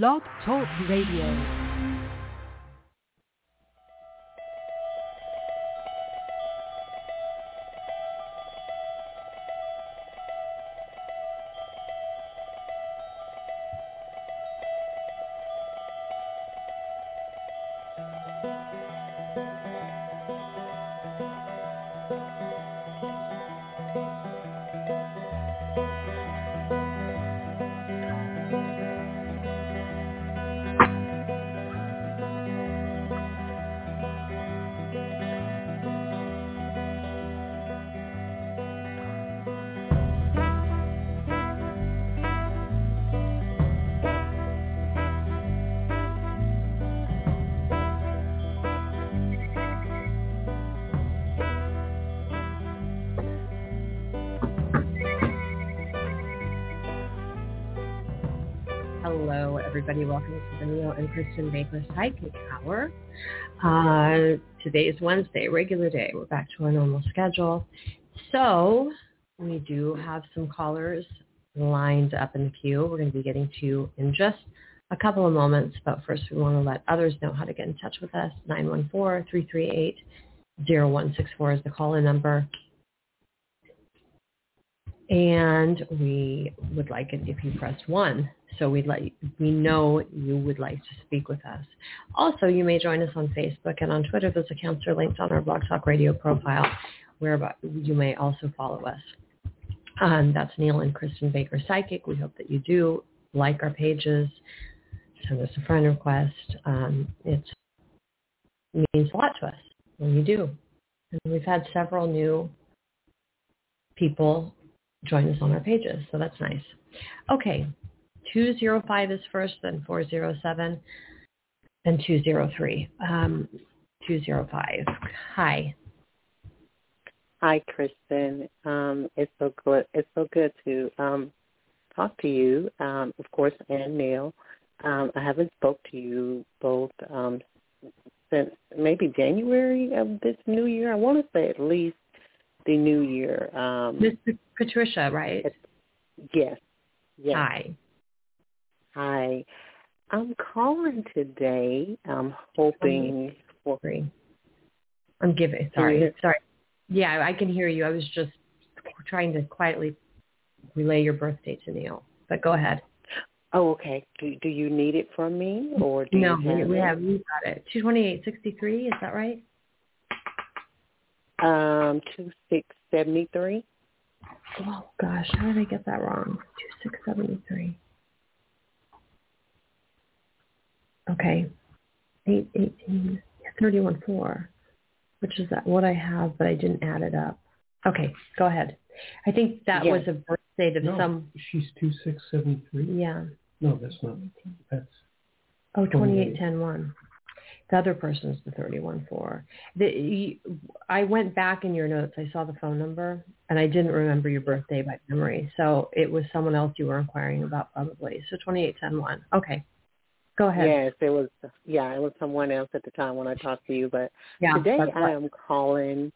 Blog Talk Radio. Hello, everybody. Welcome to the Neil and Kristin Baker Psychic Hour. Today is Wednesday, regular day. We're back to our normal schedule. So we do have some callers lined up in the queue. We're going to be getting to in just a couple of moments, but first we want to let others know how to get in touch with us. 914-338-0164 is the call-in number. And we would like it if you press 1. So we know you would like to speak with us. Also, you may join us on Facebook and on Twitter. Those accounts are linked on our Blog Talk Radio profile, where you may also follow us. That's Neil and Kristin Baker Psychic. We hope that you do like our pages, send us a friend request. It means a lot to us when you do. And we've had several new people join us on our pages, so that's nice. Okay. 205 is first, then 407, then 203. 205. Hi. Hi, Kristin. It's so good to talk to you, of course, and Neil. I haven't spoke to you both since maybe January of this new year. I want to say at least the new year. Miss Patricia, right? Yes. Hi. Hi, I'm calling today. I'm hoping for. I'm giving. Sorry. Yeah, I can hear you. I was just trying to quietly relay your birthday to Neil, but go ahead. Oh, okay. Do you need it from me, or do no? We got it. 228.63. Is that right? 2673. Oh gosh, how did I get that wrong? 2673. Okay, 818, 314, which is that what I have, but I didn't add it up. Okay, go ahead. I think that was a birthday to some. She's 2673. Yeah. No, that's not. That's. Oh, 2810-1. The other person is the 314. I went back in your notes. I saw the phone number, and I didn't remember your birthday by memory. So it was someone else you were inquiring about, probably. So 2810-1. Okay. Go ahead. Yes, it was someone else at the time when I talked to you. But today I am calling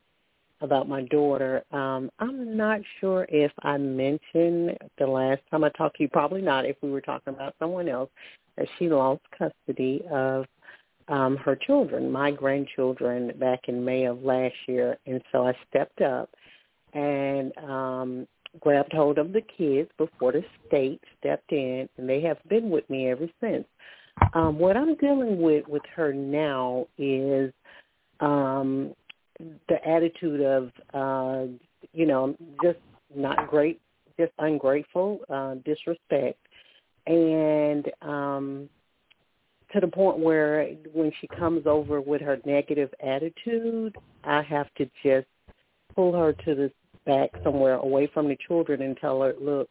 about my daughter. I'm not sure if I mentioned the last time I talked to you, probably not, if we were talking about someone else, that she lost custody of her children, my grandchildren, back in May of last year. And so I stepped up and grabbed hold of the kids before the state stepped in, and they have been with me ever since. What I'm dealing with her now is the attitude of, just not great, just ungrateful, disrespect, and to the point where when she comes over with her negative attitude, I have to just pull her to the back somewhere away from the children and tell her, look,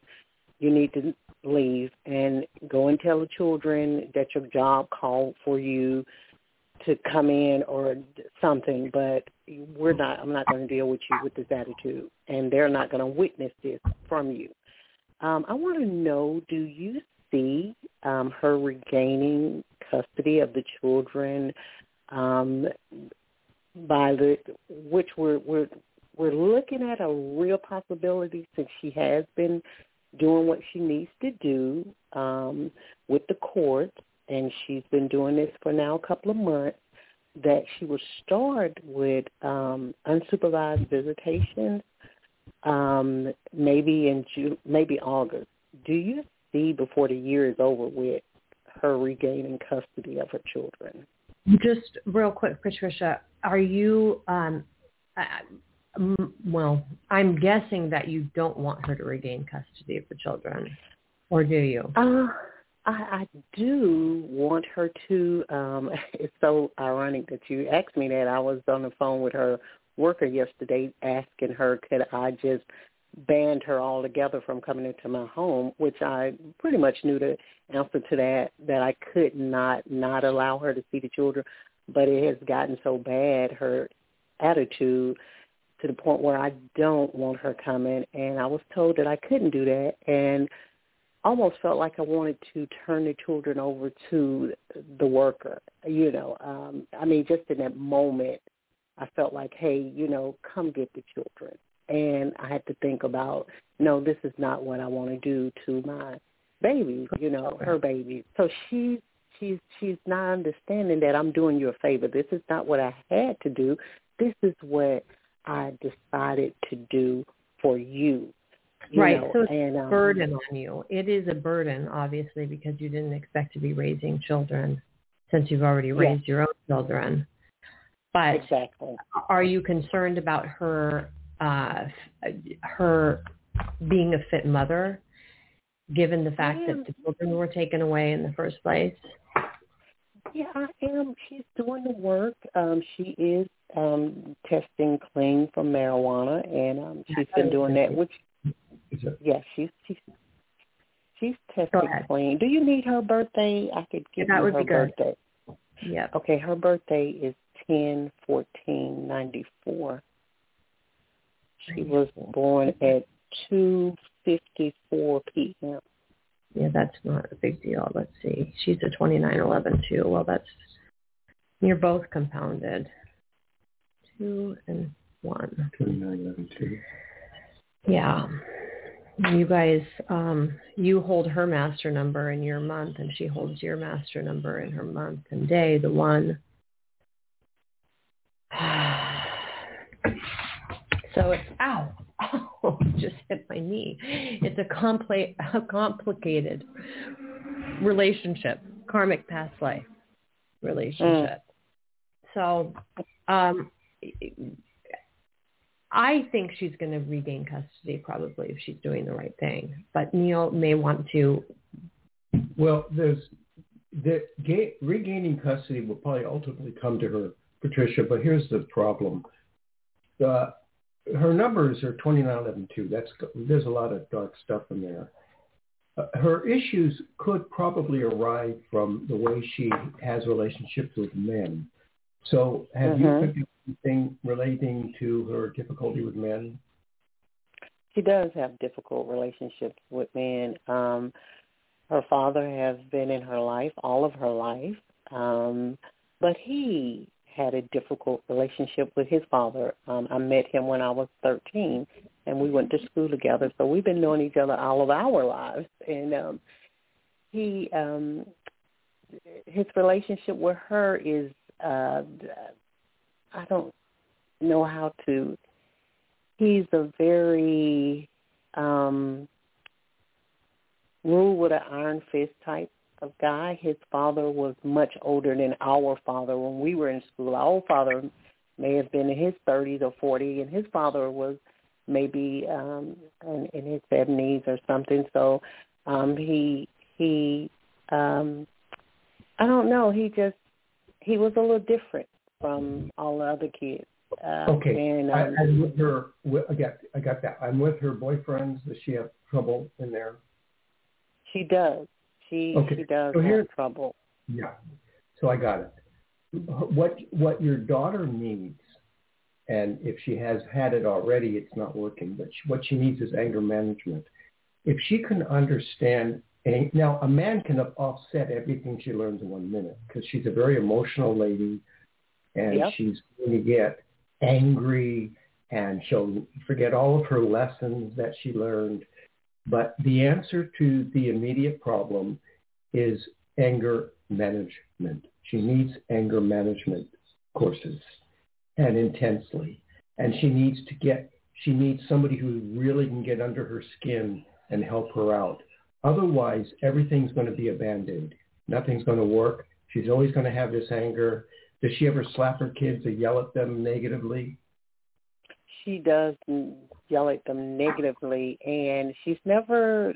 you need to leave and go and tell the children that your job called for you to come in or something, but I'm not going to deal with you with this attitude, and they're not going to witness this from you. I want to know, do you see her regaining custody of the children we're looking at a real possibility, since she has been doing what she needs to do with the court, and she's been doing this for now a couple of months, that she will start with unsupervised visitation maybe in June, maybe August. Do you see before the year is over with her regaining custody of her children? Just real quick, Patricia, are you well, I'm guessing that you don't want her to regain custody of the children, or do you? I do want her to. It's so ironic that you asked me that. I was on the phone with her worker yesterday asking her, could I just banned her altogether from coming into my home, which I pretty much knew the answer to that I could not allow her to see the children. But it has gotten so bad, her attitude, to the point where I don't want her coming. And I was told that I couldn't do that, and almost felt like I wanted to turn the children over to the worker. You know, I mean, just in that moment, I felt like, hey, you know, come get the children. And I had to think about, no, this is not what I want to do to my baby, you know, her baby. So she's not understanding that I'm doing you a favor. This is not what I had to do. This is what I decided to do for you. You know? So it's a burden on you. It is a burden, obviously, because you didn't expect to be raising children since you've already raised your own children. But are you concerned about her being a fit mother, given the fact that the children were taken away in the first place? Yeah, I am. She's doing the work. She is testing clean from marijuana, and she's been doing that. Which, yeah, she's testing clean. Do you need her birthday? I could give you her birthday. Yeah. Okay, her birthday is 10/14/94. She was born at 2:54 p.m. Yeah, that's not a big deal. Let's see. She's a 29/11 too. Well, that's, you're both compounded. 2 and 1. 29/11 2. Yeah. You guys, you hold her master number in your month, and she holds your master number in her month and day, the 1. So it's, ow, just hit my knee. It's a complicated relationship, karmic past life relationship. So I think she's going to regain custody probably if she's doing the right thing. But Neil may want to. Well, regaining custody will probably ultimately come to her, Patricia. But here's the problem. Her numbers are 29/11/2. There's a lot of dark stuff in there. Her issues could probably arise from the way she has relationships with men. So have you picked up anything relating to her difficulty with men? She does have difficult relationships with men. Her father has been in her life, all of her life, but he had a difficult relationship with his father. I met him when I was 13, and we went to school together. So we've been knowing each other all of our lives. And his relationship with her is, I don't know how to, he's a very rule with an iron fist type of guy. His father was much older than our father when we were in school. Our father may have been in his 30s or 40, and his father was maybe in his 70s or something. So I don't know. He was a little different from all the other kids. I'm with her. I got that. I'm with her boyfriends. Does she have trouble in there? She does. She does have trouble. Yeah, so I got it. What your daughter needs, and if she has had it already, it's not working, but what she needs is anger management. If she can understand, now a man can offset everything she learns in 1 minute, because she's a very emotional lady, and she's going to get angry, and she'll forget all of her lessons that she learned. But the answer to the immediate problem is anger management. She needs anger management courses, and intensely. And she needs somebody who really can get under her skin and help her out. Otherwise, everything's going to be a Band-Aid. Nothing's going to work. She's always going to have this anger. Does she ever slap her kids or yell at them negatively? She does yell at them negatively, and she's never,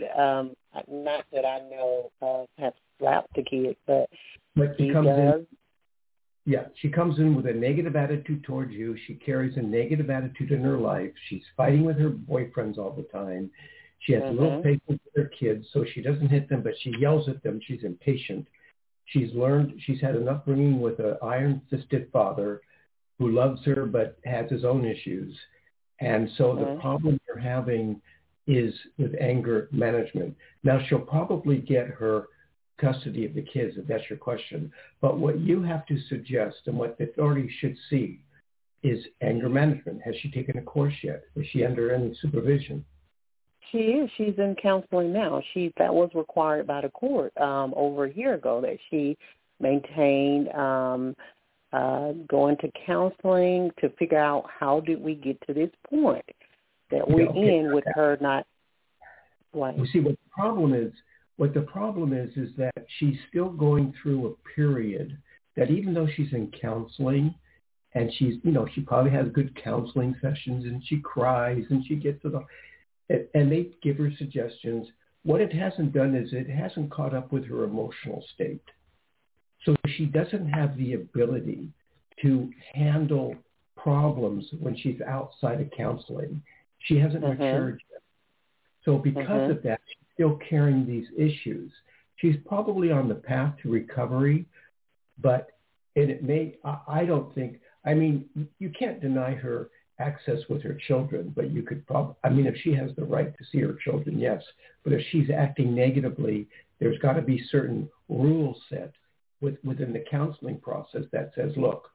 not that I know, have slapped the kid, but she does. She comes in with a negative attitude towards you. She carries a negative attitude in her life. She's fighting with her boyfriends all the time. She has little patience with her kids, so she doesn't hit them, but she yells at them. She's impatient. She's had enough bringing with an iron-fisted father who loves her but has his own issues. And so the problem you're having is with anger management. Now, she'll probably get her custody of the kids, if that's your question. But what you have to suggest and what the authority should see is anger management. Has she taken a course yet? Is she under any supervision? She is. She's in counseling now. That was required by the court over a year ago, that she maintained going to counseling to figure out how did we get to this point that we're in with her not. What? You see, what the problem is that she's still going through a period that, even though she's in counseling and she probably has good counseling sessions, and she cries and she gets to the, and they give her suggestions. What it hasn't done is it hasn't caught up with her emotional state. So she doesn't have the ability to handle problems when she's outside of counseling. She hasn't matured yet. So because of that, she's still carrying these issues. She's probably on the path to recovery, you can't deny her access with her children, but you could probably, if she has the right to see her children, yes. But if she's acting negatively, there's got to be certain rules set within the counseling process that says, look,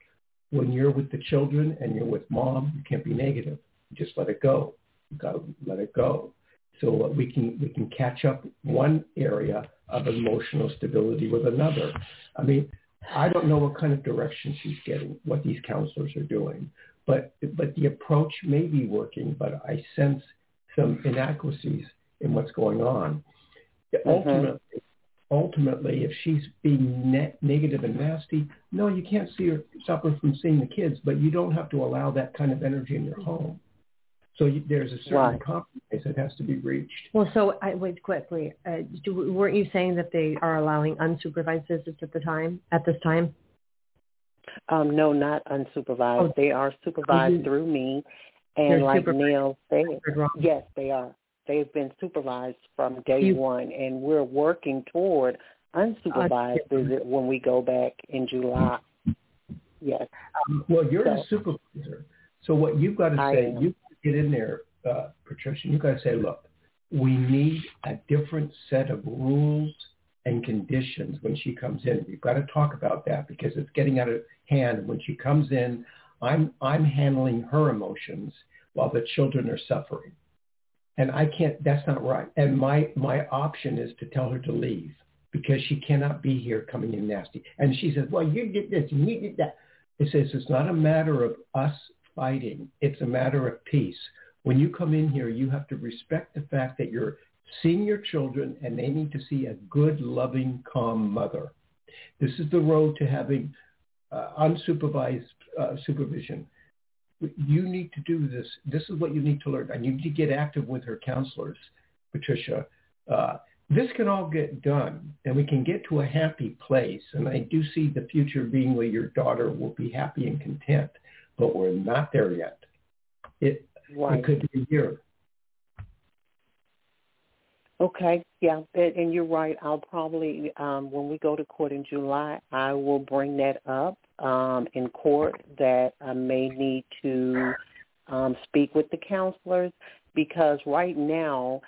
when you're with the children and you're with mom, you can't be negative. You just let it go. You got to let it go. So we can catch up one area of emotional stability with another. I don't know what kind of direction she's getting, what these counselors are doing, but the approach may be working, but I sense some inadequacies in what's going on. Ultimately, if she's being negative and nasty, no, you can't stop her from seeing the kids, but you don't have to allow that kind of energy in your home. So there's a certain compromise that has to be reached. Well, so I would quickly, weren't you saying that they are allowing unsupervised visits at this time? No, not unsupervised. Oh. They are supervised through me. And like Neil said, yes, they are. They've been supervised from day one, and we're working toward unsupervised visit when we go back in July. Yes. Well, you're the supervisor. So what you've got to say, you get in there, Patricia, you've got to say, look, we need a different set of rules and conditions when she comes in. We've got to talk about that because it's getting out of hand. When she comes in, I'm handling her emotions while the children are suffering. And I can't, that's not right. And my option is to tell her to leave because she cannot be here coming in nasty. And she says, well, you did this, and you did that. It says, it's not a matter of us fighting. It's a matter of peace. When you come in here, you have to respect the fact that you're seeing your children and they need to see a good, loving, calm mother. This is the road to having unsupervised supervision. You need to do this. This is what you need to learn. And you need to get active with her counselors, Patricia. This can all get done, and we can get to a happy place. And I do see the future being where your daughter will be happy and content, but we're not there yet. It could be a year. Okay, yeah, and you're right. I'll probably, when we go to court in July, I will bring that up in court, that I may need to speak with the counselors, because right now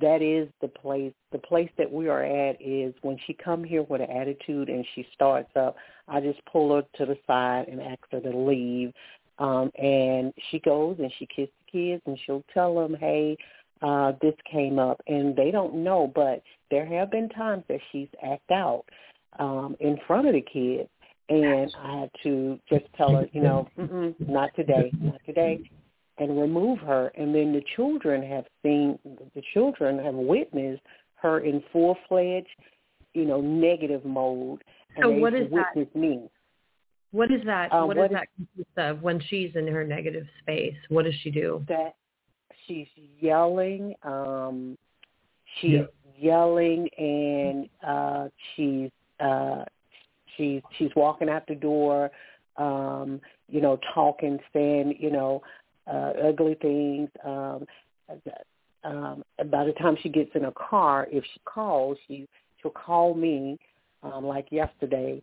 that is the place. The place that we are at is when she come here with an attitude and she starts up, I just pull her to the side and ask her to leave. And she goes and she kisses the kids and she'll tell them, hey, this came up, and they don't know, but there have been times that she's act out in front of the kids, and I had to just tell her, you know, not today, and remove her. And then the children have witnessed her in full-fledged, you know, negative mode. And so what is that? Me. What is that? What does that consist of when she's in her negative space? What does she do? That she's yelling. She's yelling, and she's walking out the door. You know, talking, saying, you know, ugly things. By the time she gets in a car, if she calls, she'll call me. Like yesterday,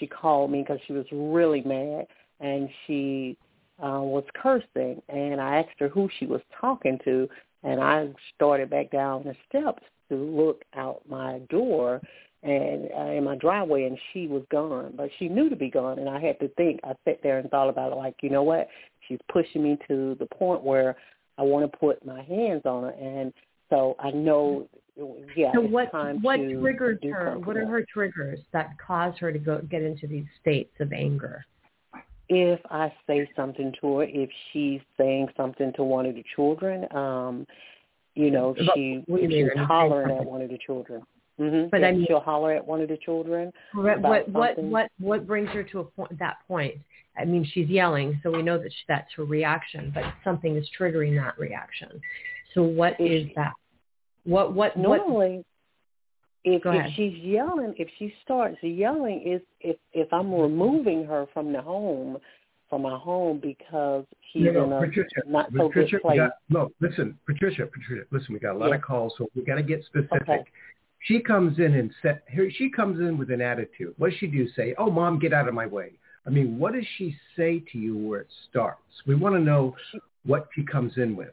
she called me because she was really mad, and she was cursing. And I asked her who she was talking to, and I started back down the steps to look out my door and in my driveway, and she was gone. But she knew to be gone, and I had to think. I sat there and thought about it, like, you know what? She's pushing me to the point where I want to put my hands on her, and so I know. Yeah, so what triggered her? What are her triggers that cause her to get into these states of anger? If I say something to her, if she's saying something to one of the children, you know, she's hollering at one of the children. Mm-hmm. But then she'll holler at one of the children. What brings her to that point? I mean, she's yelling, so we know that that's her reaction, but something is triggering that reaction. So what is that? What normally, if she's yelling, if she starts yelling, is if I'm removing her from my home because she's in a not so good place. Patricia, listen, we got a lot of calls, so we got to get specific. Okay. She comes in with an attitude. What does she do? Say, "Oh, Mom, get out of my way." I mean, what does she say to you where it starts? We want to know what she comes in with.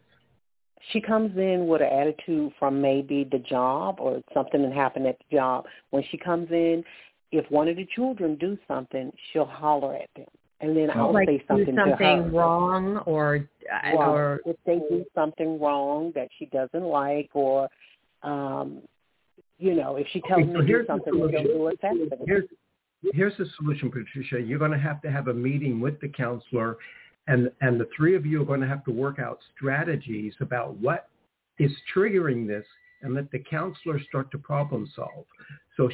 She comes in with an attitude from maybe the job or something that happened at the job. When she comes in, if one of the children do something, she'll holler at them. And then I'll say something to her. Something wrong or if they do something wrong that she doesn't like, or, you know, if she tells me to do something, they don't do it fast enough. Here's the solution, Patricia. You're going to have a meeting with the counselor, and the three of you are going to have to work out strategies about what is triggering this, and let the counselor start to problem solve. So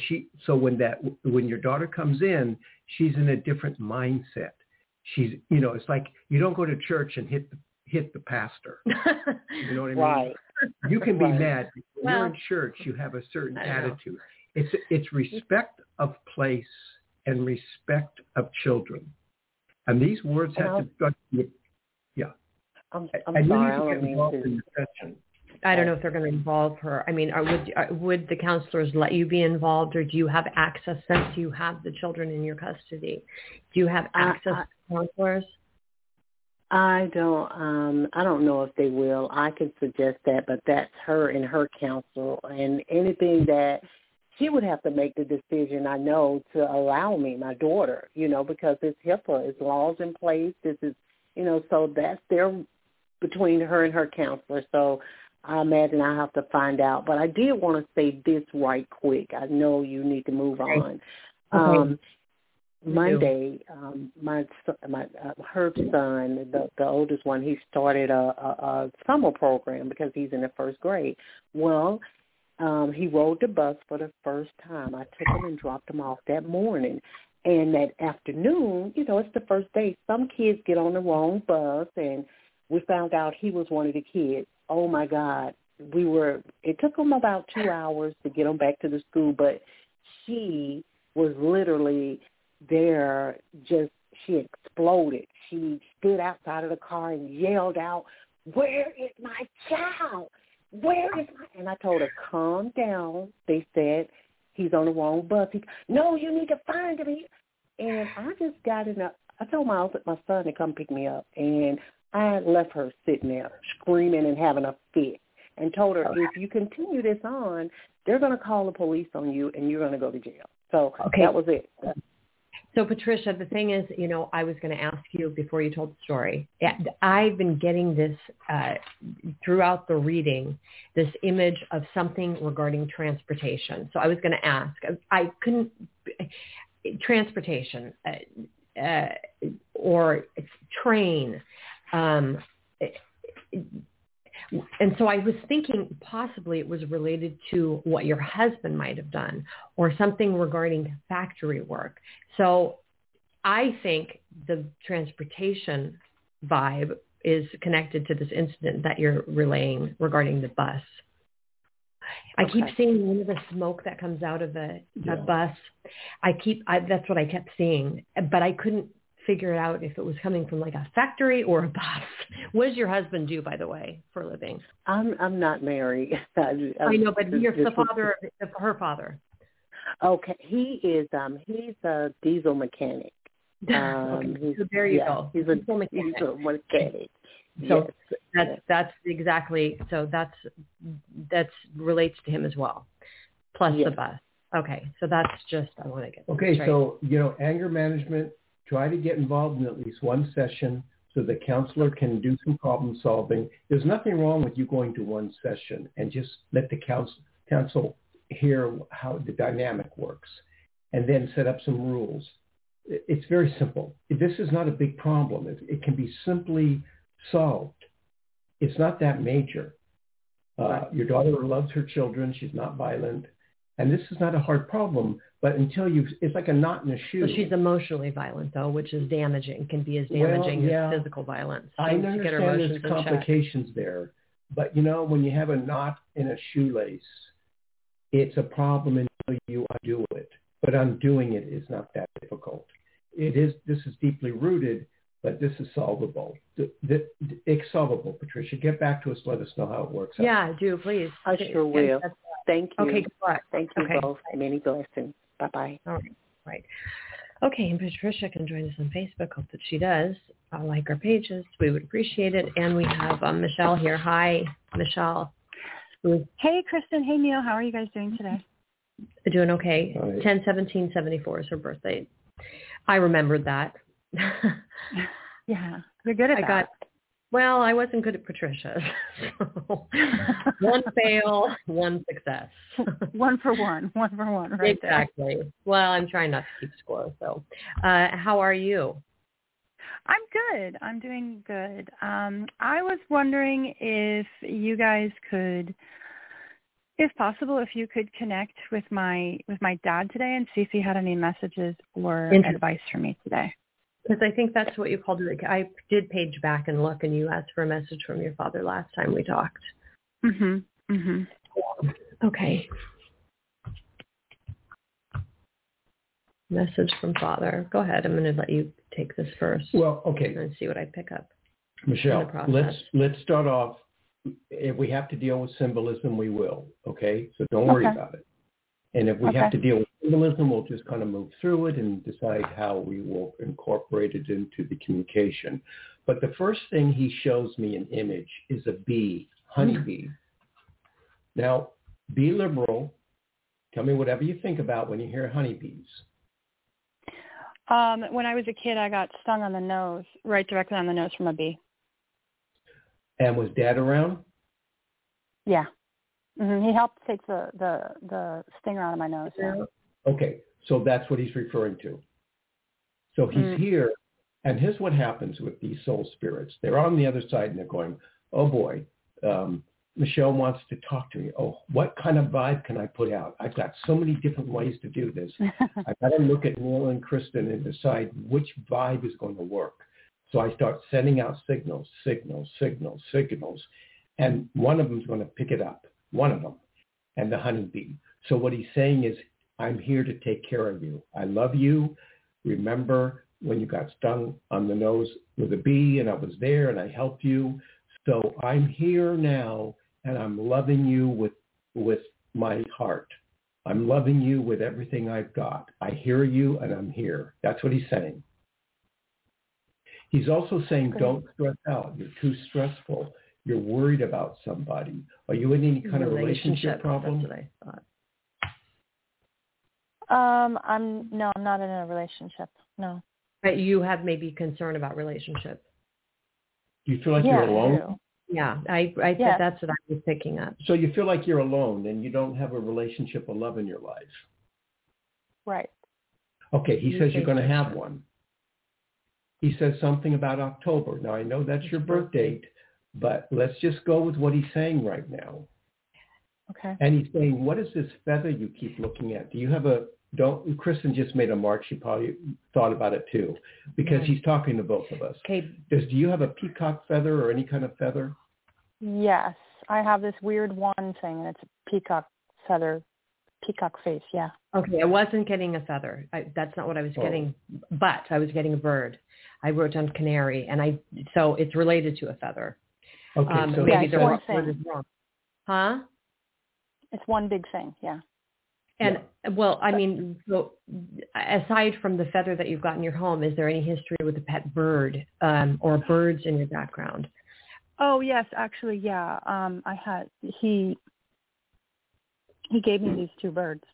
when your daughter comes in, she's in a different mindset. She's, you know, it's like you don't go to church and hit the pastor. You know what I mean? Right. You can be mad. When you're in church, you have a certain attitude. It's respect of place and respect of children. And these words have to... Yeah. I'm sorry. I don't mean to... I don't know if they're going to involve her. I mean, would the counselors let you be involved, or do you have access, since you have the children in your custody? Do you have access to counselors? I don't know if they will. I could suggest that, but that's her and her counsel. And anything that... she would have to make the decision, I know, to allow me, my daughter, you know, because it's HIPAA, it's laws in place. This is, you know, so that's there between her and her counselor. So I imagine I have to find out. But I did want to say this right quick. I know you need to move on. Okay. Monday, her son, the oldest one, he started a summer program because he's in the first grade. Well, he rode the bus for the first time. I took him and dropped him off that morning. And that afternoon, you know, it's the first day. Some kids get on the wrong bus, and we found out he was one of the kids. Oh, my God. It took him about 2 hours to get him back to the school, but she was literally there. Just, she exploded. She stood outside of the car and yelled out, "Where is my child? Where is my?" And I told her, "Calm down." They said, "He's on the wrong bus." "No, you need to find him." And I just got in I told my son to come pick me up. And I left her sitting there screaming and having a fit, and told her, if you continue this on, they're going to call the police on you, and you're going to go to jail. So that was it. So Patricia, the thing is, you know, I was going to ask you before you told the story. I've been getting this throughout the reading, this image of something regarding transportation. So I was going to ask. I couldn't transportation or train. And so I was thinking possibly it was related to what your husband might have done or something regarding factory work. So I think the transportation vibe is connected to this incident that you're relaying regarding the bus. I keep seeing one of the smoke that comes out of the bus. That's what I kept seeing, but I couldn't figure it out if it was coming from like a factory or a bus. What does your husband do, by the way, for a living? I'm not married. I know, but you're the father of her father. Okay, he is. He's a diesel mechanic. Okay. So there you go. He's a diesel mechanic. So yes. That's exactly. So that's relates to him as well. Plus the bus. Okay, so that's just I want to get. Okay, so you know, anger management. Try to get involved in at least one session so the counselor can do some problem solving. There's nothing wrong with you going to one session and just let the counsel hear how the dynamic works and then set up some rules. It's very simple. This is not a big problem. It can be simply solved. It's not that major. Your daughter loves her children. She's not violent. And this is not a hard problem, but it's like a knot in a shoe. So she's emotionally violent, though, which is damaging, can be as damaging as physical violence. I understand there's complications there, but, you know, when you have a knot in a shoelace, it's a problem until you undo it, but undoing it is not that difficult. This is deeply rooted, but this is solvable. It's solvable, Patricia. Get back to us. Let us know how it works out. Yeah, do, please. I sure will. Thank you. Okay, good luck. Thank you both. Many blessings. Bye-bye. All right. Okay, and Patricia can join us on Facebook. Hope that she does. I like our pages. We would appreciate it. And we have Michelle here. Hi, Michelle. Hey, Kristin. Hey, Neil. How are you guys doing today? Doing okay. 10/17/74 is her birthday. I remembered that. Yeah, you're good at that. Well, I wasn't good at Patricia's. So one fail, one success. One for one, right? Exactly. There. Well, I'm trying not to keep score. So how are you? I'm good. I'm doing good. I was wondering if you guys could, if possible, if you could connect with my dad today and see if he had any messages or advice for me today. Because I think that's what you called it. I did page back and look, and you asked for a message from your father last time we talked. Mm-hmm. Mm-hmm. Okay. Message from father. Go ahead. I'm going to let you take this first. Well, okay. And see what I pick up. Michelle, let's start off. If we have to deal with symbolism, we will. Okay? So don't worry about it. And if we have to deal with symbolism, we'll just kind of move through it and decide how we will incorporate it into the communication. But the first thing he shows me an image is a bee, honeybee. Mm-hmm. Now, be liberal. Tell me whatever you think about when you hear honeybees. When I was a kid, I got stung on the nose, right directly on the nose from a bee. And was Dad around? Yeah. Mm-hmm. He helped take the stinger out of my nose. Yeah. Okay, so that's what he's referring to. So he's here, and here's what happens with these soul spirits. They're on the other side, and they're going, oh, boy, Michelle wants to talk to me. Oh, what kind of vibe can I put out? I've got so many different ways to do this. I've got to look at Neil and Kristin and decide which vibe is going to work. So I start sending out signals, and one of them is going to pick it up. One of them, and the honeybee. So what he's saying is, I'm here to take care of you. I love you. Remember when you got stung on the nose with a bee, and I was there, and I helped you. So I'm here now, and I'm loving you with my heart. I'm loving you with everything I've got. I hear you, and I'm here. That's what he's saying. He's also saying, don't stress out. You're too stressful. You're worried about somebody. Are you in any kind of relationship problem? That's what I thought. I'm not in a relationship. No. But you have maybe concern about relationships. You feel like you're alone? Yeah, I said that's what I was picking up. So you feel like you're alone and you don't have a relationship or love in your life. Right. Okay, he says you're going to have one. He says something about October. Now, I know that's your birth date, but let's just go with what he's saying right now. Okay. And he's saying, what is this feather you keep looking at? Do you have Kristen just made a mark. She probably thought about it too, because he's talking to both of us. Okay. Do you have a peacock feather or any kind of feather? Yes. I have this weird one thing, and it's a peacock feather. Peacock face, yeah. Okay, I wasn't getting a feather. That's not what I was getting, but I was getting a bird. I wrote on canary, and so it's related to a feather. Okay, so maybe the one thing is wrong. Huh? It's one big thing, yeah. And, well, I mean, so aside from the feather that you've got in your home, is there any history with a pet bird or birds in your background? Oh, yes, actually, yeah. He gave me these two birds.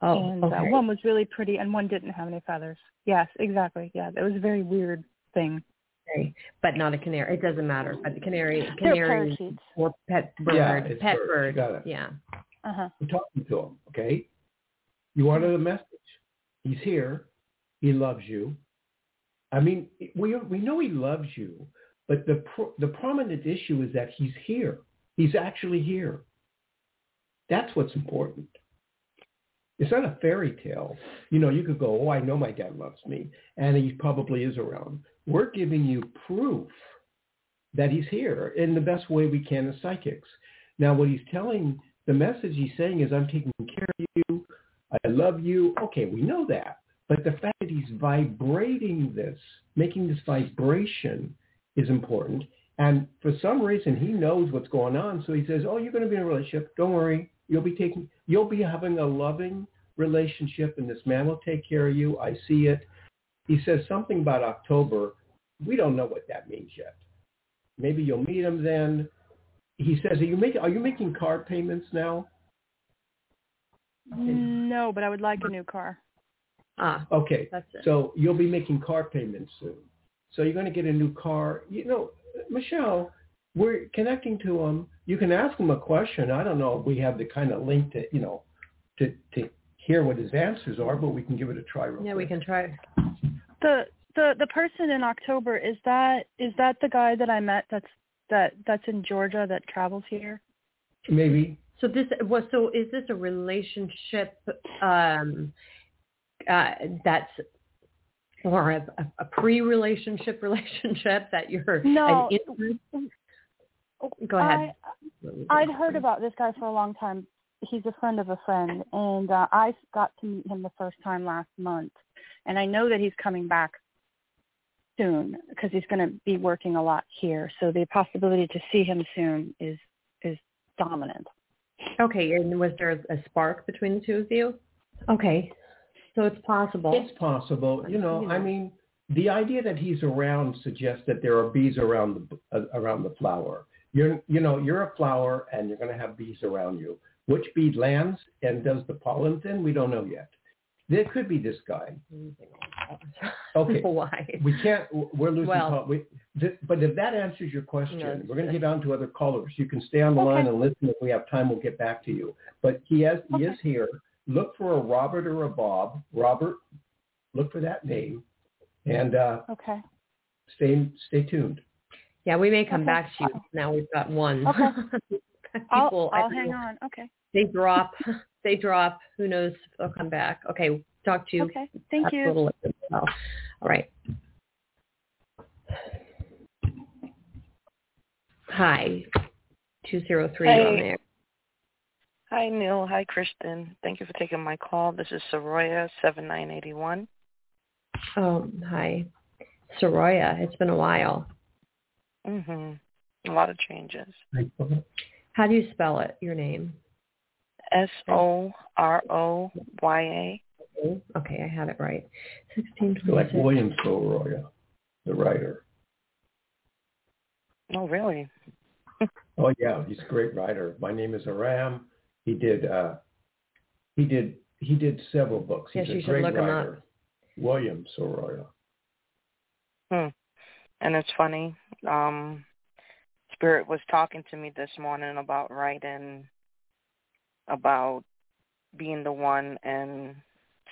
Oh, and one was really pretty, and one didn't have any feathers. Yes, exactly. Yeah, that was a very weird thing. Okay. But not a canary. It doesn't matter. But the canary or pet bird. Yeah, it's pet bird. Got it. Yeah. Uh-huh. We're talking to him, okay? You wanted a message. He's here. He loves you. I mean, we know he loves you, but the prominent issue is that he's here. He's actually here. That's what's important. It's not a fairy tale. You know, you could go, I know my dad loves me, and he probably is around. We're giving you proof that he's here in the best way we can as psychics. Now, what he's telling, the message he's saying is, I'm taking care of you. I love you. Okay, we know that. But the fact that he's vibrating this, making this vibration is important. And for some reason, he knows what's going on. So he says, you're going to be in a relationship. Don't worry. You'll be having a loving relationship, and this man will take care of you. I see it. He says something about October. We don't know what that means yet. Maybe you'll meet him then. He says, are you making car payments now? No, but I would like a new car. Okay. That's it. So you'll be making car payments soon. So you're going to get a new car. You know, Michelle, we're connecting to him. You can ask him a question. I don't know if we have the kind of link to, you know, to hear what his answers are, but we can give it a try. Yeah, we can try. The person in October, is that the guy that I met that's in Georgia that travels here? Maybe. So is this a relationship that's or a pre-relationship that you're... No. Go ahead. I'd heard about this guy for a long time. He's a friend of a friend, and I got to meet him the first time last month, and I know that he's coming back soon because he's going to be working a lot here, so the possibility to see him soon is dominant. Okay, and was there a spark between the two of you? Okay. So it's possible. It's possible. You know, I mean, the idea that he's around suggests that there are bees around the flower. You're a flower, and you're going to have bees around you. Which bee lands and does the pollen thing? We don't know yet. There could be this guy. Okay. Why? We can't. We're losing. Well, but if that answers your question, we're going to get on to other callers. You can stay on the line and listen. If we have time, we'll get back to you. But he is here. Look for a Robert or a Bob. Robert, look for that name, and stay tuned. Yeah, we may come back to you. Now we've got one. Okay. I'll hang on. Okay. They drop. Who knows? They'll come back. Okay, we'll talk to you. Okay. Thank you. A little later. All right. Hi. 203 on there. Hi, Neil. Hi, Kristen. Thank you for taking my call. This is Saroya, 7981. Hi. Saroya, it's been a while. Mm-hmm. A lot of changes. How do you spell it, your name? Soroya. Okay, I had it right. 1626. Like William Saroyan, the writer. Oh, really? Oh, yeah. He's a great writer. My name is Aram. He did he did several books. He's yes, you should look writer, him up. William Saroyan. And it's funny. Spirit was talking to me this morning about writing, about being the one and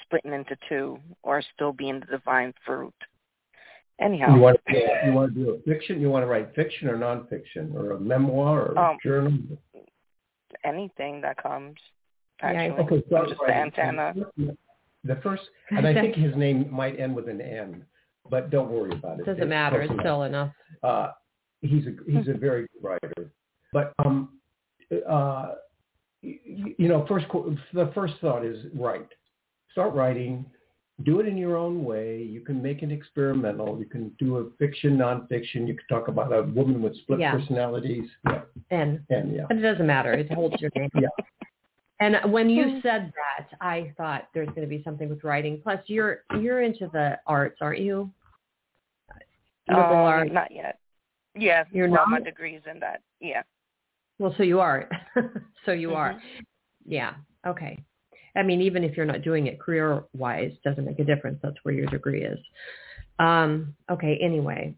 splitting into two, or still being the divine fruit. Anyhow, you want to do a fiction? You want to write fiction or nonfiction, or a memoir, or a journal? Anything that comes. Actually, okay, so I'm just the antenna. The first, and I think his name might end with an N, but don't worry about it. Doesn't matter. It's still enough. He's a very good writer, but the first thought is write. Start writing. Do it in your own way. You can make it experimental. You can do a fiction, nonfiction. You can talk about a woman with split personalities. Yeah. And yeah. But it doesn't matter. It holds your name. Yeah. And when you said that, I thought there's going to be something with writing. Plus, you're into the arts, aren't you? Liberal arts. Not yet. Yeah. You're not. My degree's in that. Yeah. Well, so you are. Yeah. Okay. I mean, even if you're not doing it career-wise, doesn't make a difference. That's where your degree is. Okay, anyway.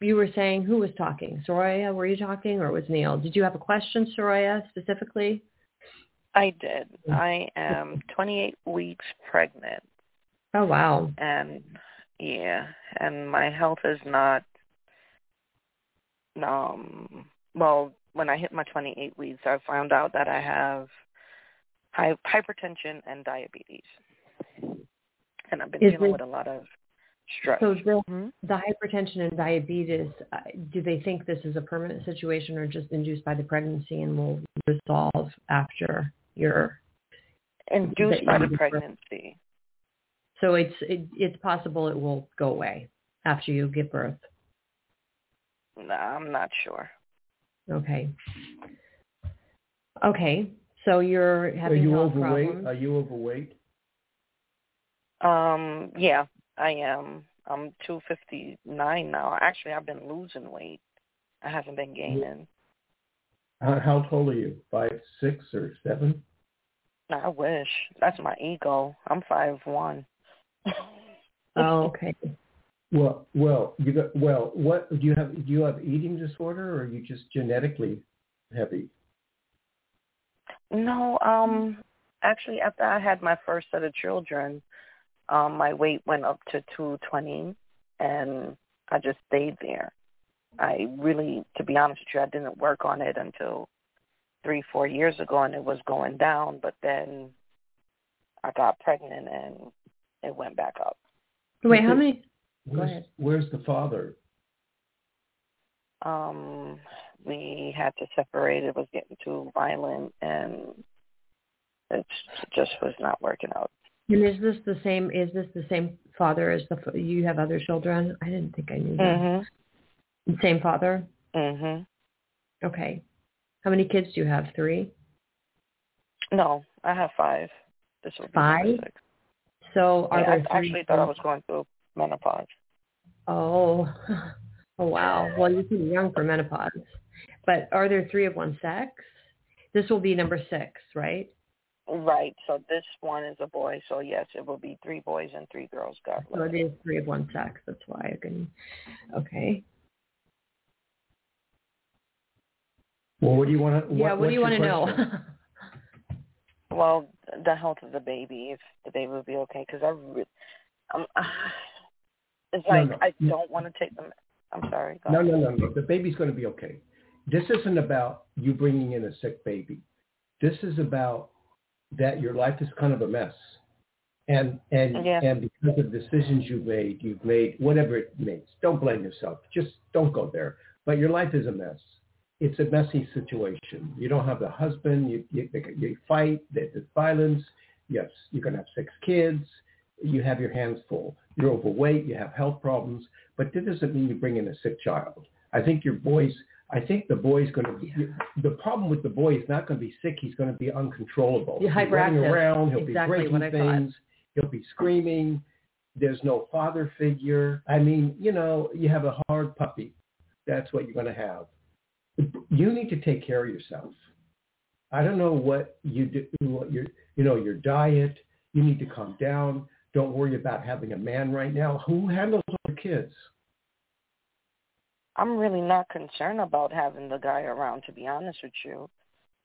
You were saying, who was talking? Saroya, were you talking, or was Neil? Did you have a question, Saroya, specifically? I did. I am 28 weeks pregnant. Oh, wow. And my health is not, well, when I hit my 28 weeks, I found out that I have hypertension and diabetes, and I've been dealing with a lot of stress. So the hypertension and diabetes, do they think this is a permanent situation or just induced by the pregnancy and will resolve after your induced by the pregnancy? So it's possible it will go away after you give birth. No, I'm not sure. Okay. So you're having health problems. Are you overweight? Yeah, I am. I'm 259 now. Actually, I've been losing weight. I haven't been gaining. How tall are you? 5'6" or 5'7"? I wish. That's my ego. I'm 5'1". Oh, okay. Well, you got. Well, what do you have? Do you have eating disorder, or are you just genetically heavy? No, actually, after I had my first set of children, my weight went up to 220, and I just stayed there. I really, to be honest with you, I didn't work on it until 3-4 years ago, and it was going down, but then I got pregnant, and it went back up. Wait, how many? Go ahead. Where's the father? We had to separate. It was getting too violent, and it just was not working out. And is this the same father as you have other children? I didn't think I knew that. Mm-hmm. The same father? Mm-hmm. Okay. How many kids do you have? 3? No, I have 5. This will be 5? 6. So are there 3? I actually thought I was going through menopause. Oh, wow. Well, you seem young for menopause. But are there 3 of one sex? This will be number 6, right? Right. So this one is a boy. So, yes, it will be 3 boys and 3 girls. God bless. So it is 3 of one sex. That's why I can. Okay. Well, what do you want to know? Yeah, what do you want to know? Well, the health of the baby, if the baby will be okay. Because it's like no. I don't want to take them. I'm sorry. No. The baby's going to be okay. This isn't about you bringing in a sick baby. This is about that your life is kind of a mess. And because of decisions you've made, whatever it means, don't blame yourself. Just don't go there. But your life is a mess. It's a messy situation. You don't have the husband. You fight. There's violence. Yes, you're going to have 6 kids. You have your hands full. You're overweight. You have health problems. But that doesn't mean you bring in a sick child. I think the boy's going to be, the problem with the boy is not going to be sick. He's going to be uncontrollable. He'll be running around. He'll be breaking things. He'll be screaming. There's no father figure. I mean, you have a hard puppy. That's what you're going to have. You need to take care of yourself. I don't know what you do, what your diet, you need to calm down. Don't worry about having a man right now. Who handles all the kids? I'm really not concerned about having the guy around, to be honest with you.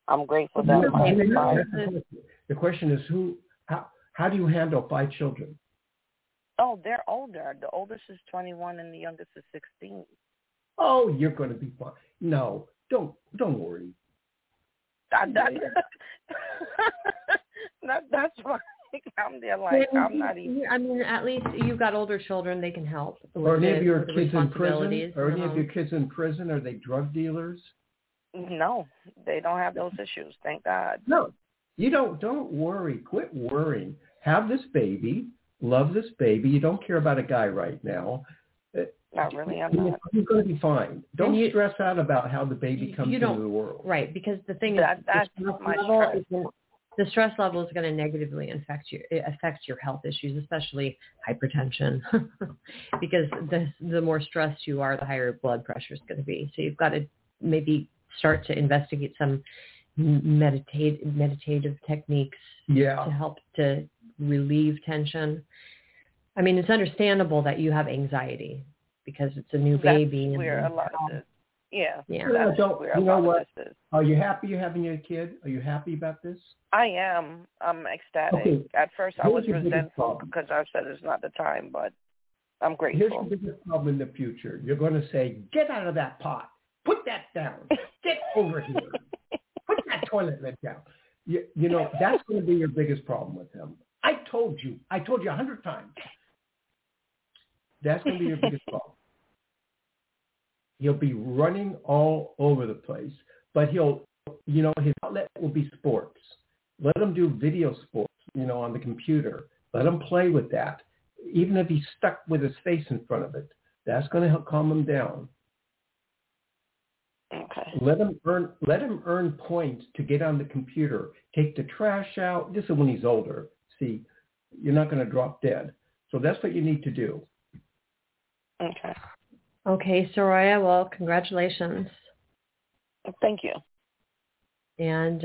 I'm grateful that the question is how do you handle 5 children? Oh, they're older. The oldest is 21 and the youngest is 16. Oh, you're going to be fine. No, don't worry. That's fine. I'm there like, well, I'm not even. I mean, at least you've got older children; they can help. Or any of your kids in prison? Or any of your kids in prison? Are they drug dealers? No, they don't have those issues. Thank God. No, you don't. Don't worry. Quit worrying. Have this baby. Love this baby. You don't care about a guy right now. Not really. I'm not. You're going to be fine. Don't stress out about how the baby comes into the world. Right, because the thing is, that's not my stress. The stress level is going to negatively affect your health issues, especially hypertension, because the more stressed you are, the higher blood pressure is going to be. So you've got to maybe start to investigate some meditative techniques to help to relieve tension. I mean, it's understandable that you have anxiety because it's a new baby. Yeah. You know what? Are you happy you're having your kid? Are you happy about this? I am. I'm ecstatic. Okay. At first, I was resentful because I said it's not the time, but I'm grateful. Here's the biggest problem in the future. You're going to say, get out of that pot. Put that down. Get over here. Put that toilet lid down. You know, that's going to be your biggest problem with him. I told you 100 times. That's going to be your biggest problem. He'll be running all over the place, but his outlet will be sports. Let him do video sports, on the computer. Let him play with that. Even if he's stuck with his face in front of it, that's going to help calm him down. Okay. Let him earn points to get on the computer, take the trash out. This is when he's older. See, you're not going to drop dead. So that's what you need to do. Okay. Okay, Saroya, well, congratulations. Thank you. And,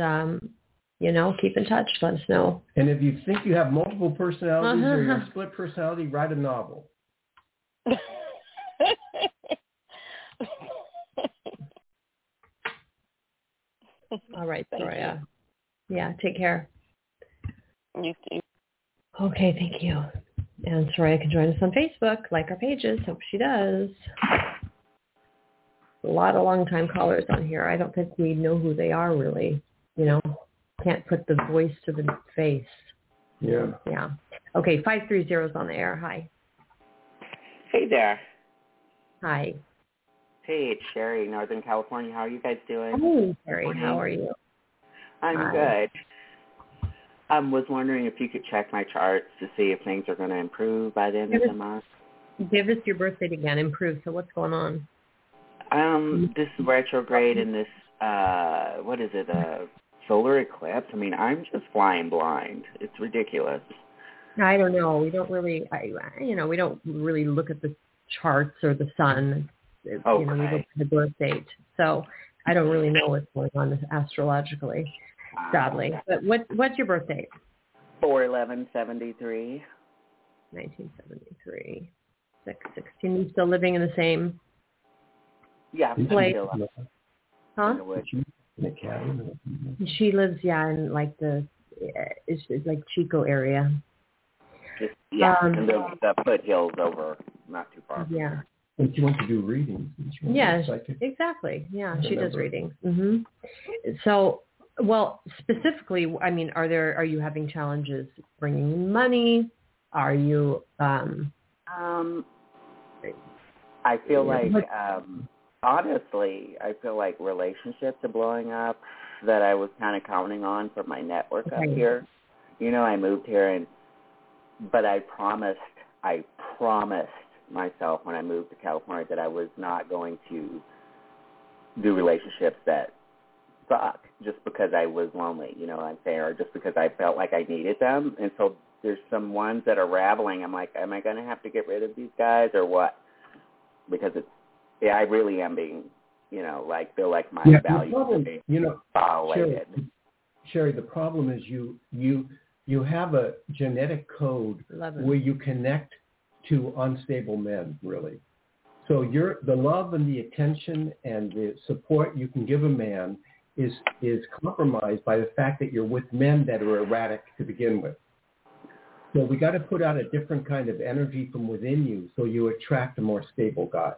keep in touch. Let us know. And if you think you have multiple personalities or you're a split personality, write a novel. All right, Saroya. Yeah, take care. You too. Okay, thank you. And Saroya can join us on Facebook, like our pages. Hope she does. A lot of long-time callers on here. I don't think we know who they are, really. Can't put the voice to the face. Yeah. Yeah. Okay, 530 is on the air. Hi. Hey there. Hi. Hey, it's Sherry, Northern California. How are you guys doing? Hey, Sherry. Morning. How are you? I'm good. I was wondering if you could check my charts to see if things are going to improve by the end of the month. Give us your birth date again. Improve. So what's going on? This retrograde and this, solar eclipse. I mean, I'm just flying blind. It's ridiculous. I don't know. We don't really, we don't really look at the charts or the sun. Okay. We look at the birth date. So I don't really know what's going on astrologically. Sadly. But what's your birth date? 4/11/73. 1973. 6/16. You still living in the same place? Huh? She lives, in like the it's like Chico area. In the foothills over, not too far. Yeah. And she wants to do readings. Exactly. Yeah, she does readings. Mm-hmm. So. Well, specifically, I mean, are you having challenges bringing money? Are you? I feel like, honestly, I feel like relationships are blowing up that I was kind of counting on for my network up here. I moved here, but I promised myself when I moved to California that I was not going to do relationships that suck just because I was lonely, or just because I felt like I needed them. And so there's some ones that are raveling. I'm like, am I going to have to get rid of these guys or what? Because I really am being, feel like my values are being violated. Sure. Sherry, the problem is you have a genetic code where you connect to unstable men, really. So the love and the attention and the support you can give a man is compromised by the fact that you're with men that are erratic to begin with. So we got to put out a different kind of energy from within you so you attract a more stable guy.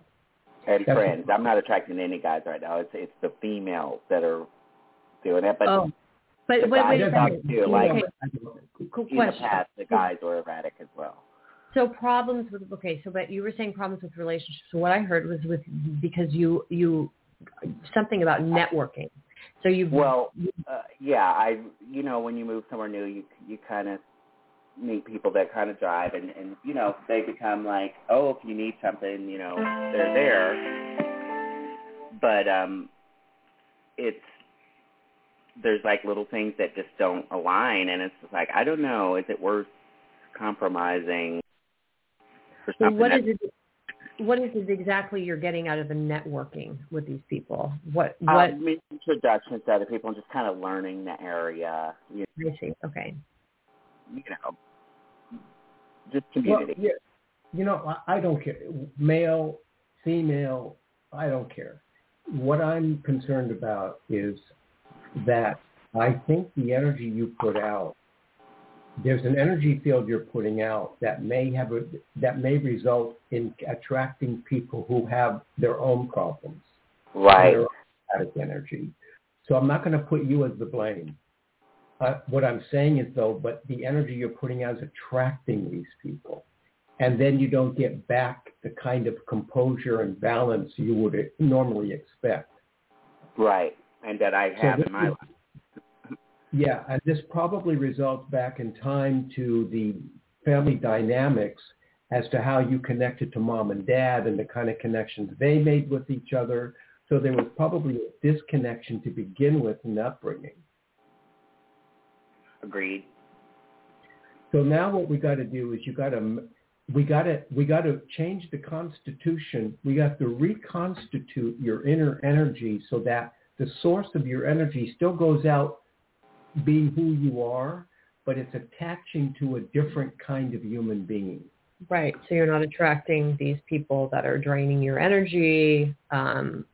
And that's friends. I'm not attracting any guys right now. It's the females that are doing it. But wait a second. In the past, the guys were erratic as well. So problems with, but you were saying problems with relationships. So what I heard was because you something about networking. So when you move somewhere new, you kind of meet people that kind of drive and you know, they become like, oh, if you need something, you know, they're there. But there's like little things that just don't align, and it's just like, I don't know, is it worth compromising for something? What is it exactly you're getting out of the networking with these people? What introductions to other people and just kind of learning the area. You know. I see. Okay. You know, just community. Well, you know, I don't care. Male, female, I don't care. What I'm concerned about is that I think the energy you put out, there's an energy field you're putting out that may result in attracting people who have their own problems. Right. Their own energy. So I'm not going to put you as the blame. What I'm saying is, though, but the energy you're putting out is attracting these people. And then you don't get back the kind of composure and balance you would normally expect. Right. And that I have in my life. Yeah. And this probably results back in time to the family dynamics as to how you connected to mom and dad and the kind of connections they made with each other. So there was probably a disconnection to begin with in upbringing. Agreed. So now what we got to do is we got to change the constitution. We have to reconstitute your inner energy so that the source of your energy still goes out being who you are, but it's attaching to a different kind of human being. Right. So you're not attracting these people that are draining your energy aren't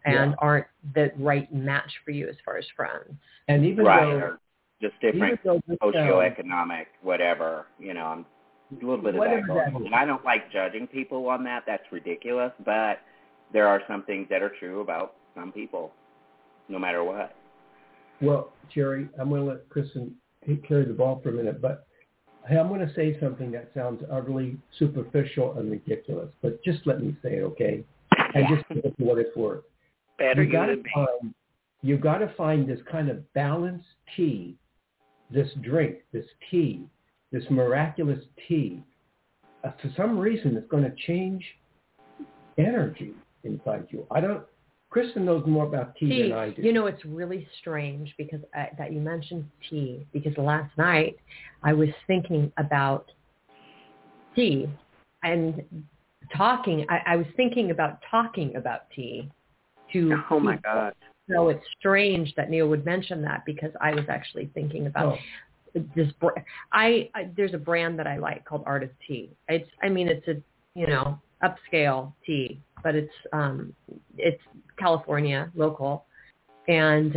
the right match for you as far as friends. And even though. Just different socioeconomic, whatever, you know, I'm a little bit of that going on. And I don't like judging people on that. That's ridiculous. But there are some things that are true about some people, no matter what. Well, Jerry, I'm going to let Kristin carry the ball for a minute. But I'm going to say something that sounds utterly superficial and ridiculous. But just let me say it, okay? And just give it what it's worth. Better you than me. You've got to find this kind of balanced tea. This drink, this tea, this miraculous tea, for some reason it's going to change energy inside you. Kristin knows more about tea than I do. You know, it's really strange because that you mentioned tea, because last night I was thinking about tea and talking. I was thinking about talking about tea to Oh, my people. God. So it's strange that Neil would mention that because I was actually thinking about this. There's a brand that I like called Art of Tea. It's a, you know, upscale tea, but it's California local, and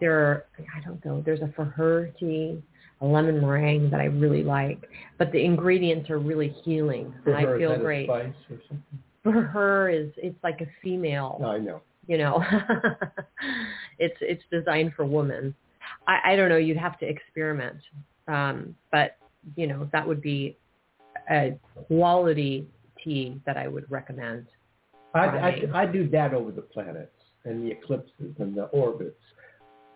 there's a for her tea, a lemon meringue that I really like, but the ingredients are really healing, and I feel great. Spice or something? For her it's like a female. No, I know. You know, it's designed for women. I don't know. You'd have to experiment. But, you know, that would be a quality tea that I would recommend. I do that over the planets and the eclipses and the orbits.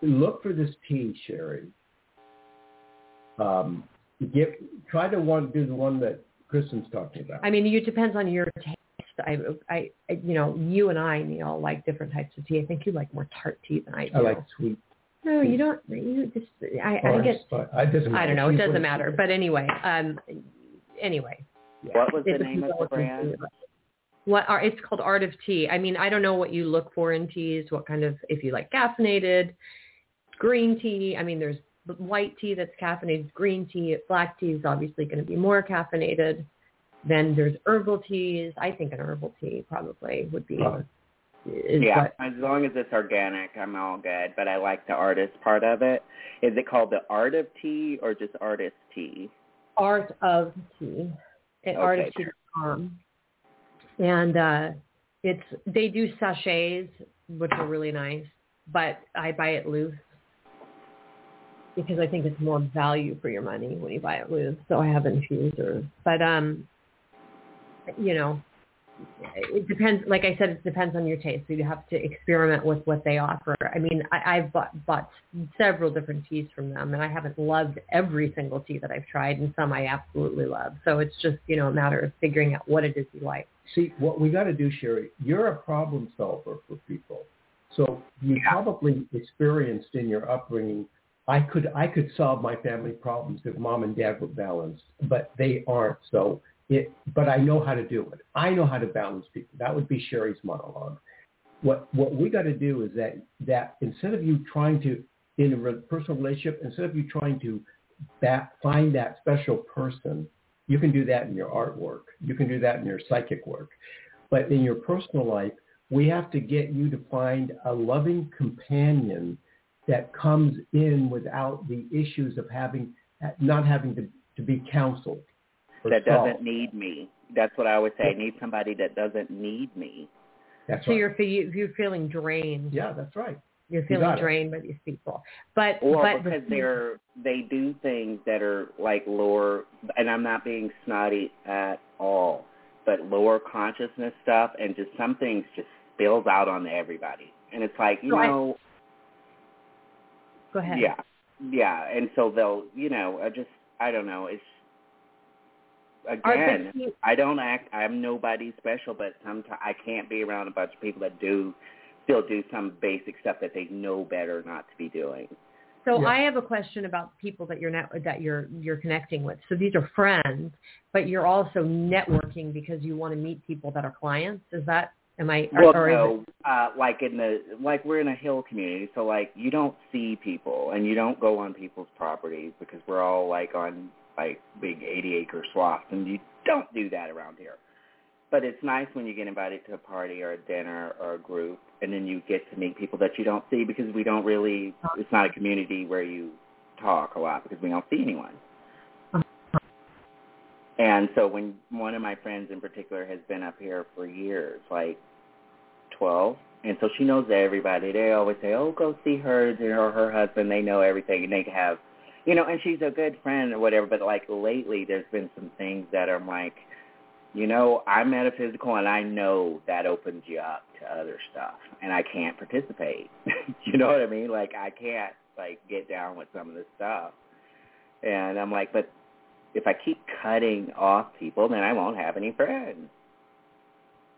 Look for this tea, Sherry. Try to do the one that Kristin's talking about. I mean, it depends on your taste. You and I, Neil, like different types of tea. I think you like more tart tea than I do. I like sweet. No, you don't. I don't know. It doesn't matter. But anyway, What was the name of the brand? It's called Art of Tea. I mean, I don't know what you look for in teas. What kind of, if you like caffeinated green tea. I mean, there's white tea that's caffeinated, green tea, black tea is obviously going to be more caffeinated. Then there's herbal teas. I think an herbal tea probably would be. Yeah, as long as it's organic, I'm all good. But I like the artist part of it. Is it called the Art of Tea or just Artist Tea? Art of Tea. At artoftea.com. And they do sachets, which are really nice. But I buy it loose because I think it's more value for your money when you buy it loose. So I have infusers. But, you know, it depends. Like I said, it depends on your taste. So you have to experiment with what they offer. I mean, I've bought several different teas from them, and I haven't loved every single tea that I've tried, and some I absolutely love. So it's just, you know, a matter of figuring out what it is you like. See, what we got to do, Sherry, you're a problem solver for people. So you probably experienced in your upbringing, I could solve my family problems if mom and dad were balanced, but they aren't. So but I know how to do it. I know how to balance people. That would be Sherry's monologue. What we got to do is that instead of you trying to, in a personal relationship, instead of you trying to find that special person, you can do that in your artwork. You can do that in your psychic work. But in your personal life, we have to get you to find a loving companion that comes in without the issues of not having to be counseled. That doesn't need me. That's what I always say. I need somebody that doesn't need me. That's right. So you're feeling drained. Yeah, that's right. You're feeling drained by these people. But because they do things that are like lower, and I'm not being snotty at all, but lower consciousness stuff, and just some things just spills out on everybody. And it's like, you know. Go ahead. Yeah. Yeah. And so they'll, you know, I don't know. It's, again, I don't act, I'm nobody special, but sometimes I can't be around a bunch of people that still do some basic stuff that they know better not to be doing. So yeah. I have a question about people that you're connecting with. So these are friends, but you're also networking because you want to meet people that are clients. Is that, like we're in a hill community, so like you don't see people and you don't go on people's properties because we're all like on like big 80-acre swaths, and you don't do that around here. But it's nice when you get invited to a party or a dinner or a group, and then you get to meet people that you don't see because we don't really, it's not a community where you talk a lot because we don't see anyone. And so when one of my friends in particular has been up here for years, like 12, and so she knows everybody. They always say, oh, go see her or her husband. They know everything, and they have, you know, and she's a good friend or whatever, but like lately there's been some things that are like, you know, I'm metaphysical and I know that opens you up to other stuff and I can't participate. You know what I mean? Like I can't like get down with some of this stuff. And I'm like, but if I keep cutting off people, then I won't have any friends.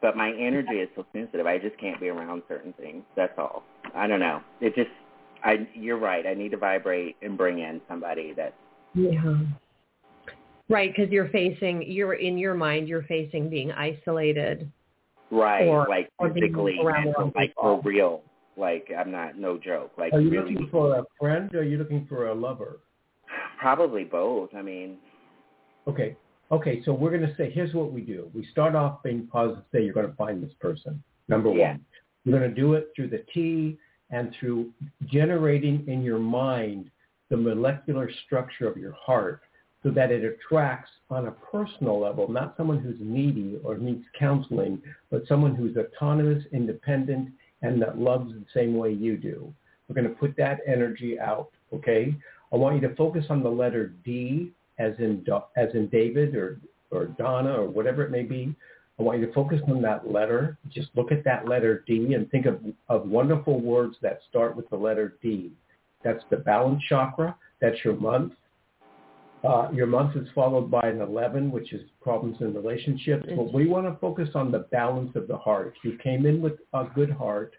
But my energy is so sensitive. I just can't be around certain things. That's all. I don't know. It just... you're right. I need to vibrate and bring in somebody that. Yeah. Right, because you're in your mind facing being isolated. Right, like physically, and like for real. Like I'm not, no joke. Like, are you really looking for a friend or are you looking for a lover? Probably both. I mean. Okay. So we're going to say, here's what we do. We start off being positive. Say you're going to find this person. Number one, you're going to do it through the tea. And through generating in your mind the molecular structure of your heart so that it attracts on a personal level, not someone who's needy or needs counseling, but someone who's autonomous, independent, and that loves the same way you do. We're going to put that energy out, okay? I want you to focus on the letter D as in David or Donna or whatever it may be. I want you to focus on that letter. Just look at that letter D and think of wonderful words that start with the letter D. That's the balance chakra. That's your month. Your month is followed by an 11, which is problems in relationships. But we want to focus on the balance of the heart. If you came in with a good heart,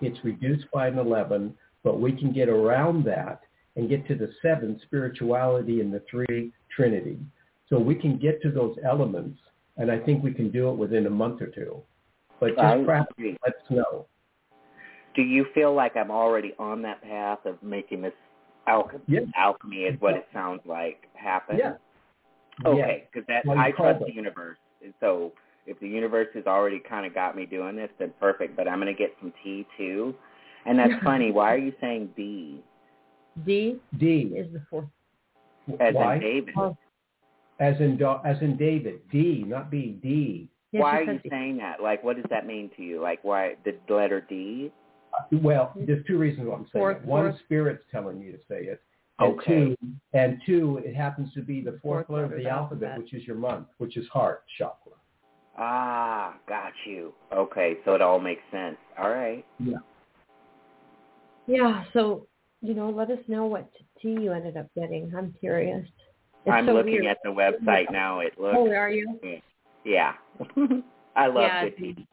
it's reduced by an 11, but we can get around that and get to the 7, spirituality and the 3, Trinity. So we can get to those elements. And I think we can do it within a month or two. But just practice, let us know. Do you feel like I'm already on that path of making this alchemy is what it sounds like happen? Yeah. Okay, because I trust the universe. So if the universe has already kind of got me doing this, then perfect. But I'm going to get some tea, too. And that's funny. Why are you saying B? D is the fourth. As why? In David. As in David. D, not B. D. Yes, why are you saying that? Like, what does that mean to you? Like, why the letter D? Well, there's two reasons why I'm saying it. One, Spirit's telling me to say it. Okay. And two, it happens to be the fourth letter of the alphabet, which is your month, which is heart chakra. Ah, got you. Okay, so it all makes sense. All right. Yeah. Yeah, so, let us know what tea you ended up getting. I'm curious. I'm looking at the website now. It looks... Oh, are you? Yeah. I love good tea.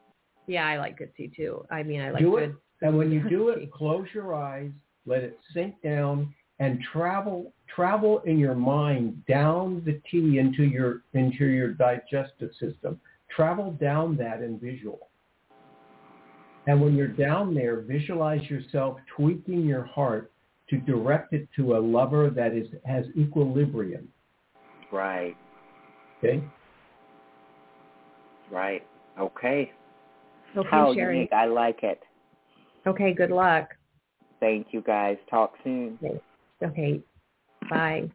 Yeah, I like good tea, too. I mean, I like good. And when you do it, close your eyes, let it sink down, and travel in your mind down the tea into your digestive system. Travel down that in visual. And when you're down there, visualize yourself tweaking your heart to direct it to a lover that has equilibrium. Right. Okay? Right. Okay. How unique. I like it. Okay, good luck. Thank you, guys. Talk soon. Okay. Bye.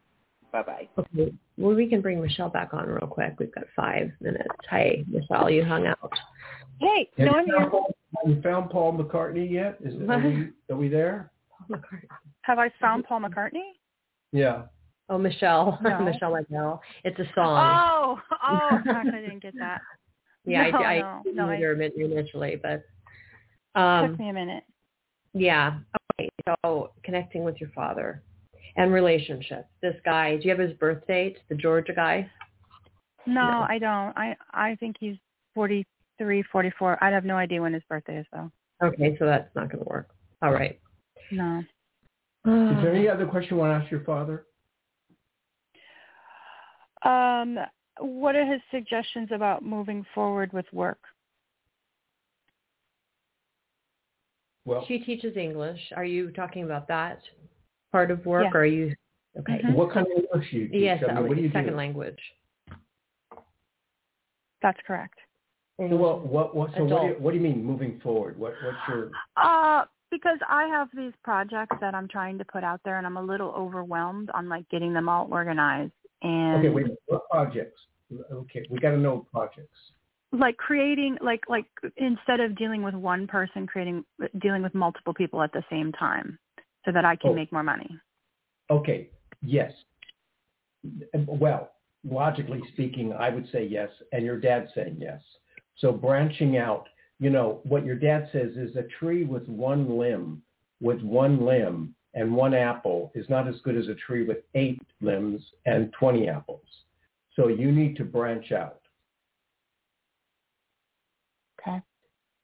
Bye-bye. Okay. Well, we can bring Michelle back on real quick. We've got 5 minutes. Hey, Michelle, you hung out. Hey, no one here. Have you found Paul McCartney yet? Are we there? Paul McCartney. Have I found Paul McCartney? Yeah. Oh, Michelle. No. Michelle Liddell. It's a song. Oh, gosh, I didn't get that. Yeah, I didn't initially, but... took me a minute. Yeah. Okay, so connecting with your father and relationships. This guy, do you have his birth date, the Georgia guy? No. I don't. I think he's 43, 44. I have no idea when his birthday is, though. Okay, so that's not going to work. All right. No. Is there any other question you want to ask your father? What are his suggestions about moving forward with work? Well, she teaches English. Are you talking about that part of work? Yeah. Or are you okay? Mm-hmm. What kind of English do you teach? Yes, what do you second do? Language. That's correct. So, well, what do you mean moving forward? What's your? Because I have these projects that I'm trying to put out there, and I'm a little overwhelmed on getting them all organized. And okay, wait. What projects? Okay, we got to know projects. Like creating, like instead of dealing with one person, dealing with multiple people at the same time, so that I can make more money. Okay. Yes. Well, logically speaking, I would say yes, and your dad's saying yes. So branching out, what your dad says is a tree with one limb and one apple is not as good as a tree with 8 limbs and 20 apples. So you need to branch out. Okay.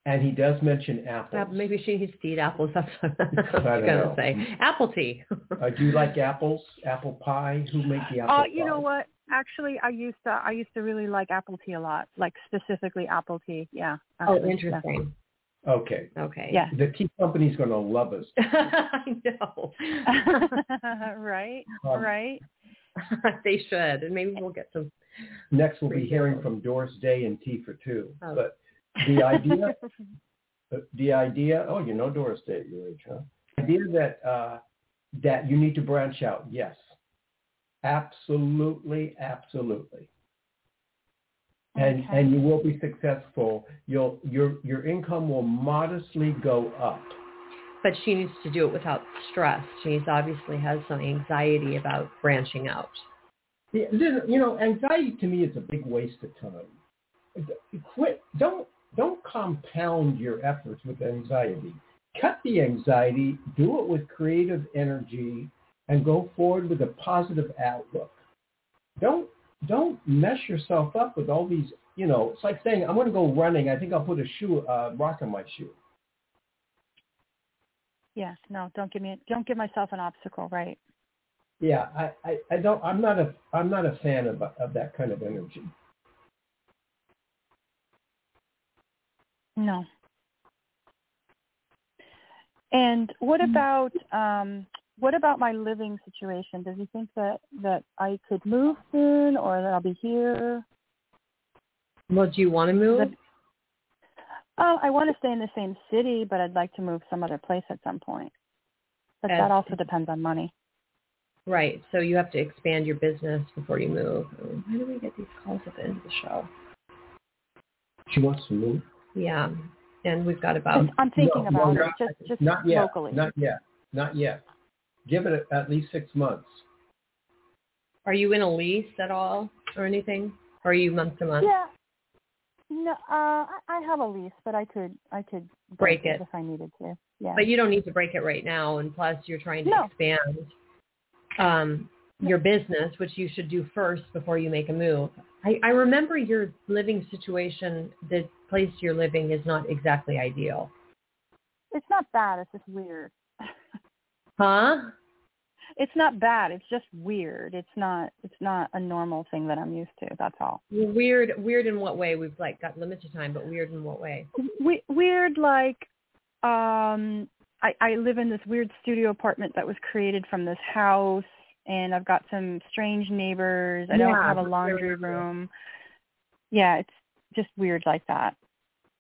And he does mention apples. Maybe she needs to eat apples. That's what I was going to say. Apple tea. Do you like apples? Apple pie? Who made the apple pie? You know what? Actually, I used to really like apple tea a lot, like specifically apple tea. Yeah. Interesting. Okay. Yeah. The tea company's going to love us. I know. Right? Right? They should. And maybe we'll get some. Next, we'll be hearing from Doris Day and Tea for Two. Oh. But the idea. Oh, you know Doris Day at your age, huh? The idea that you need to branch out. Yes. Absolutely. And you will be successful. Your income will modestly go up. But she needs to do it without stress. She obviously has some anxiety about branching out. Yeah, anxiety to me is a big waste of time. Quit. Don't compound your efforts with anxiety. Cut the anxiety. Do it with creative energy. And go forward with a positive outlook. Don't mess yourself up with all these. It's like saying I'm going to go running. I think I'll put a rock in my shoe. Yes, no. Don't give myself an obstacle. Right. Yeah, I don't. I'm not a fan of that kind of energy. No. And what about my living situation? Does he think that I could move soon, or that I'll be here? Well, do you want to move? I want to stay in the same city, but I'd like to move some other place at some point. But that also depends on money. Right. So you have to expand your business before you move. Why do we get these calls at the end of the show? She wants to move. Yeah. And we've got about... I'm thinking about it. Just not yet, locally. Not yet. Give it at least 6 months. Are you in a lease at all or anything? Or are you month to month? Yeah. No, I have a lease, but I could break it if I needed to. Yeah. But you don't need to break it right now, and plus you're trying to expand your business, which you should do first before you make a move. I remember your living situation, the place you're living is not exactly ideal. It's not bad, it's just weird. Huh? It's not bad. It's just weird. It's not a normal thing that I'm used to. That's all. Weird in what way? We've got limited time, but weird in what way? Weird, like I live in this weird studio apartment that was created from this house, and I've got some strange neighbors. I don't have a laundry room. Yeah, it's just weird like that.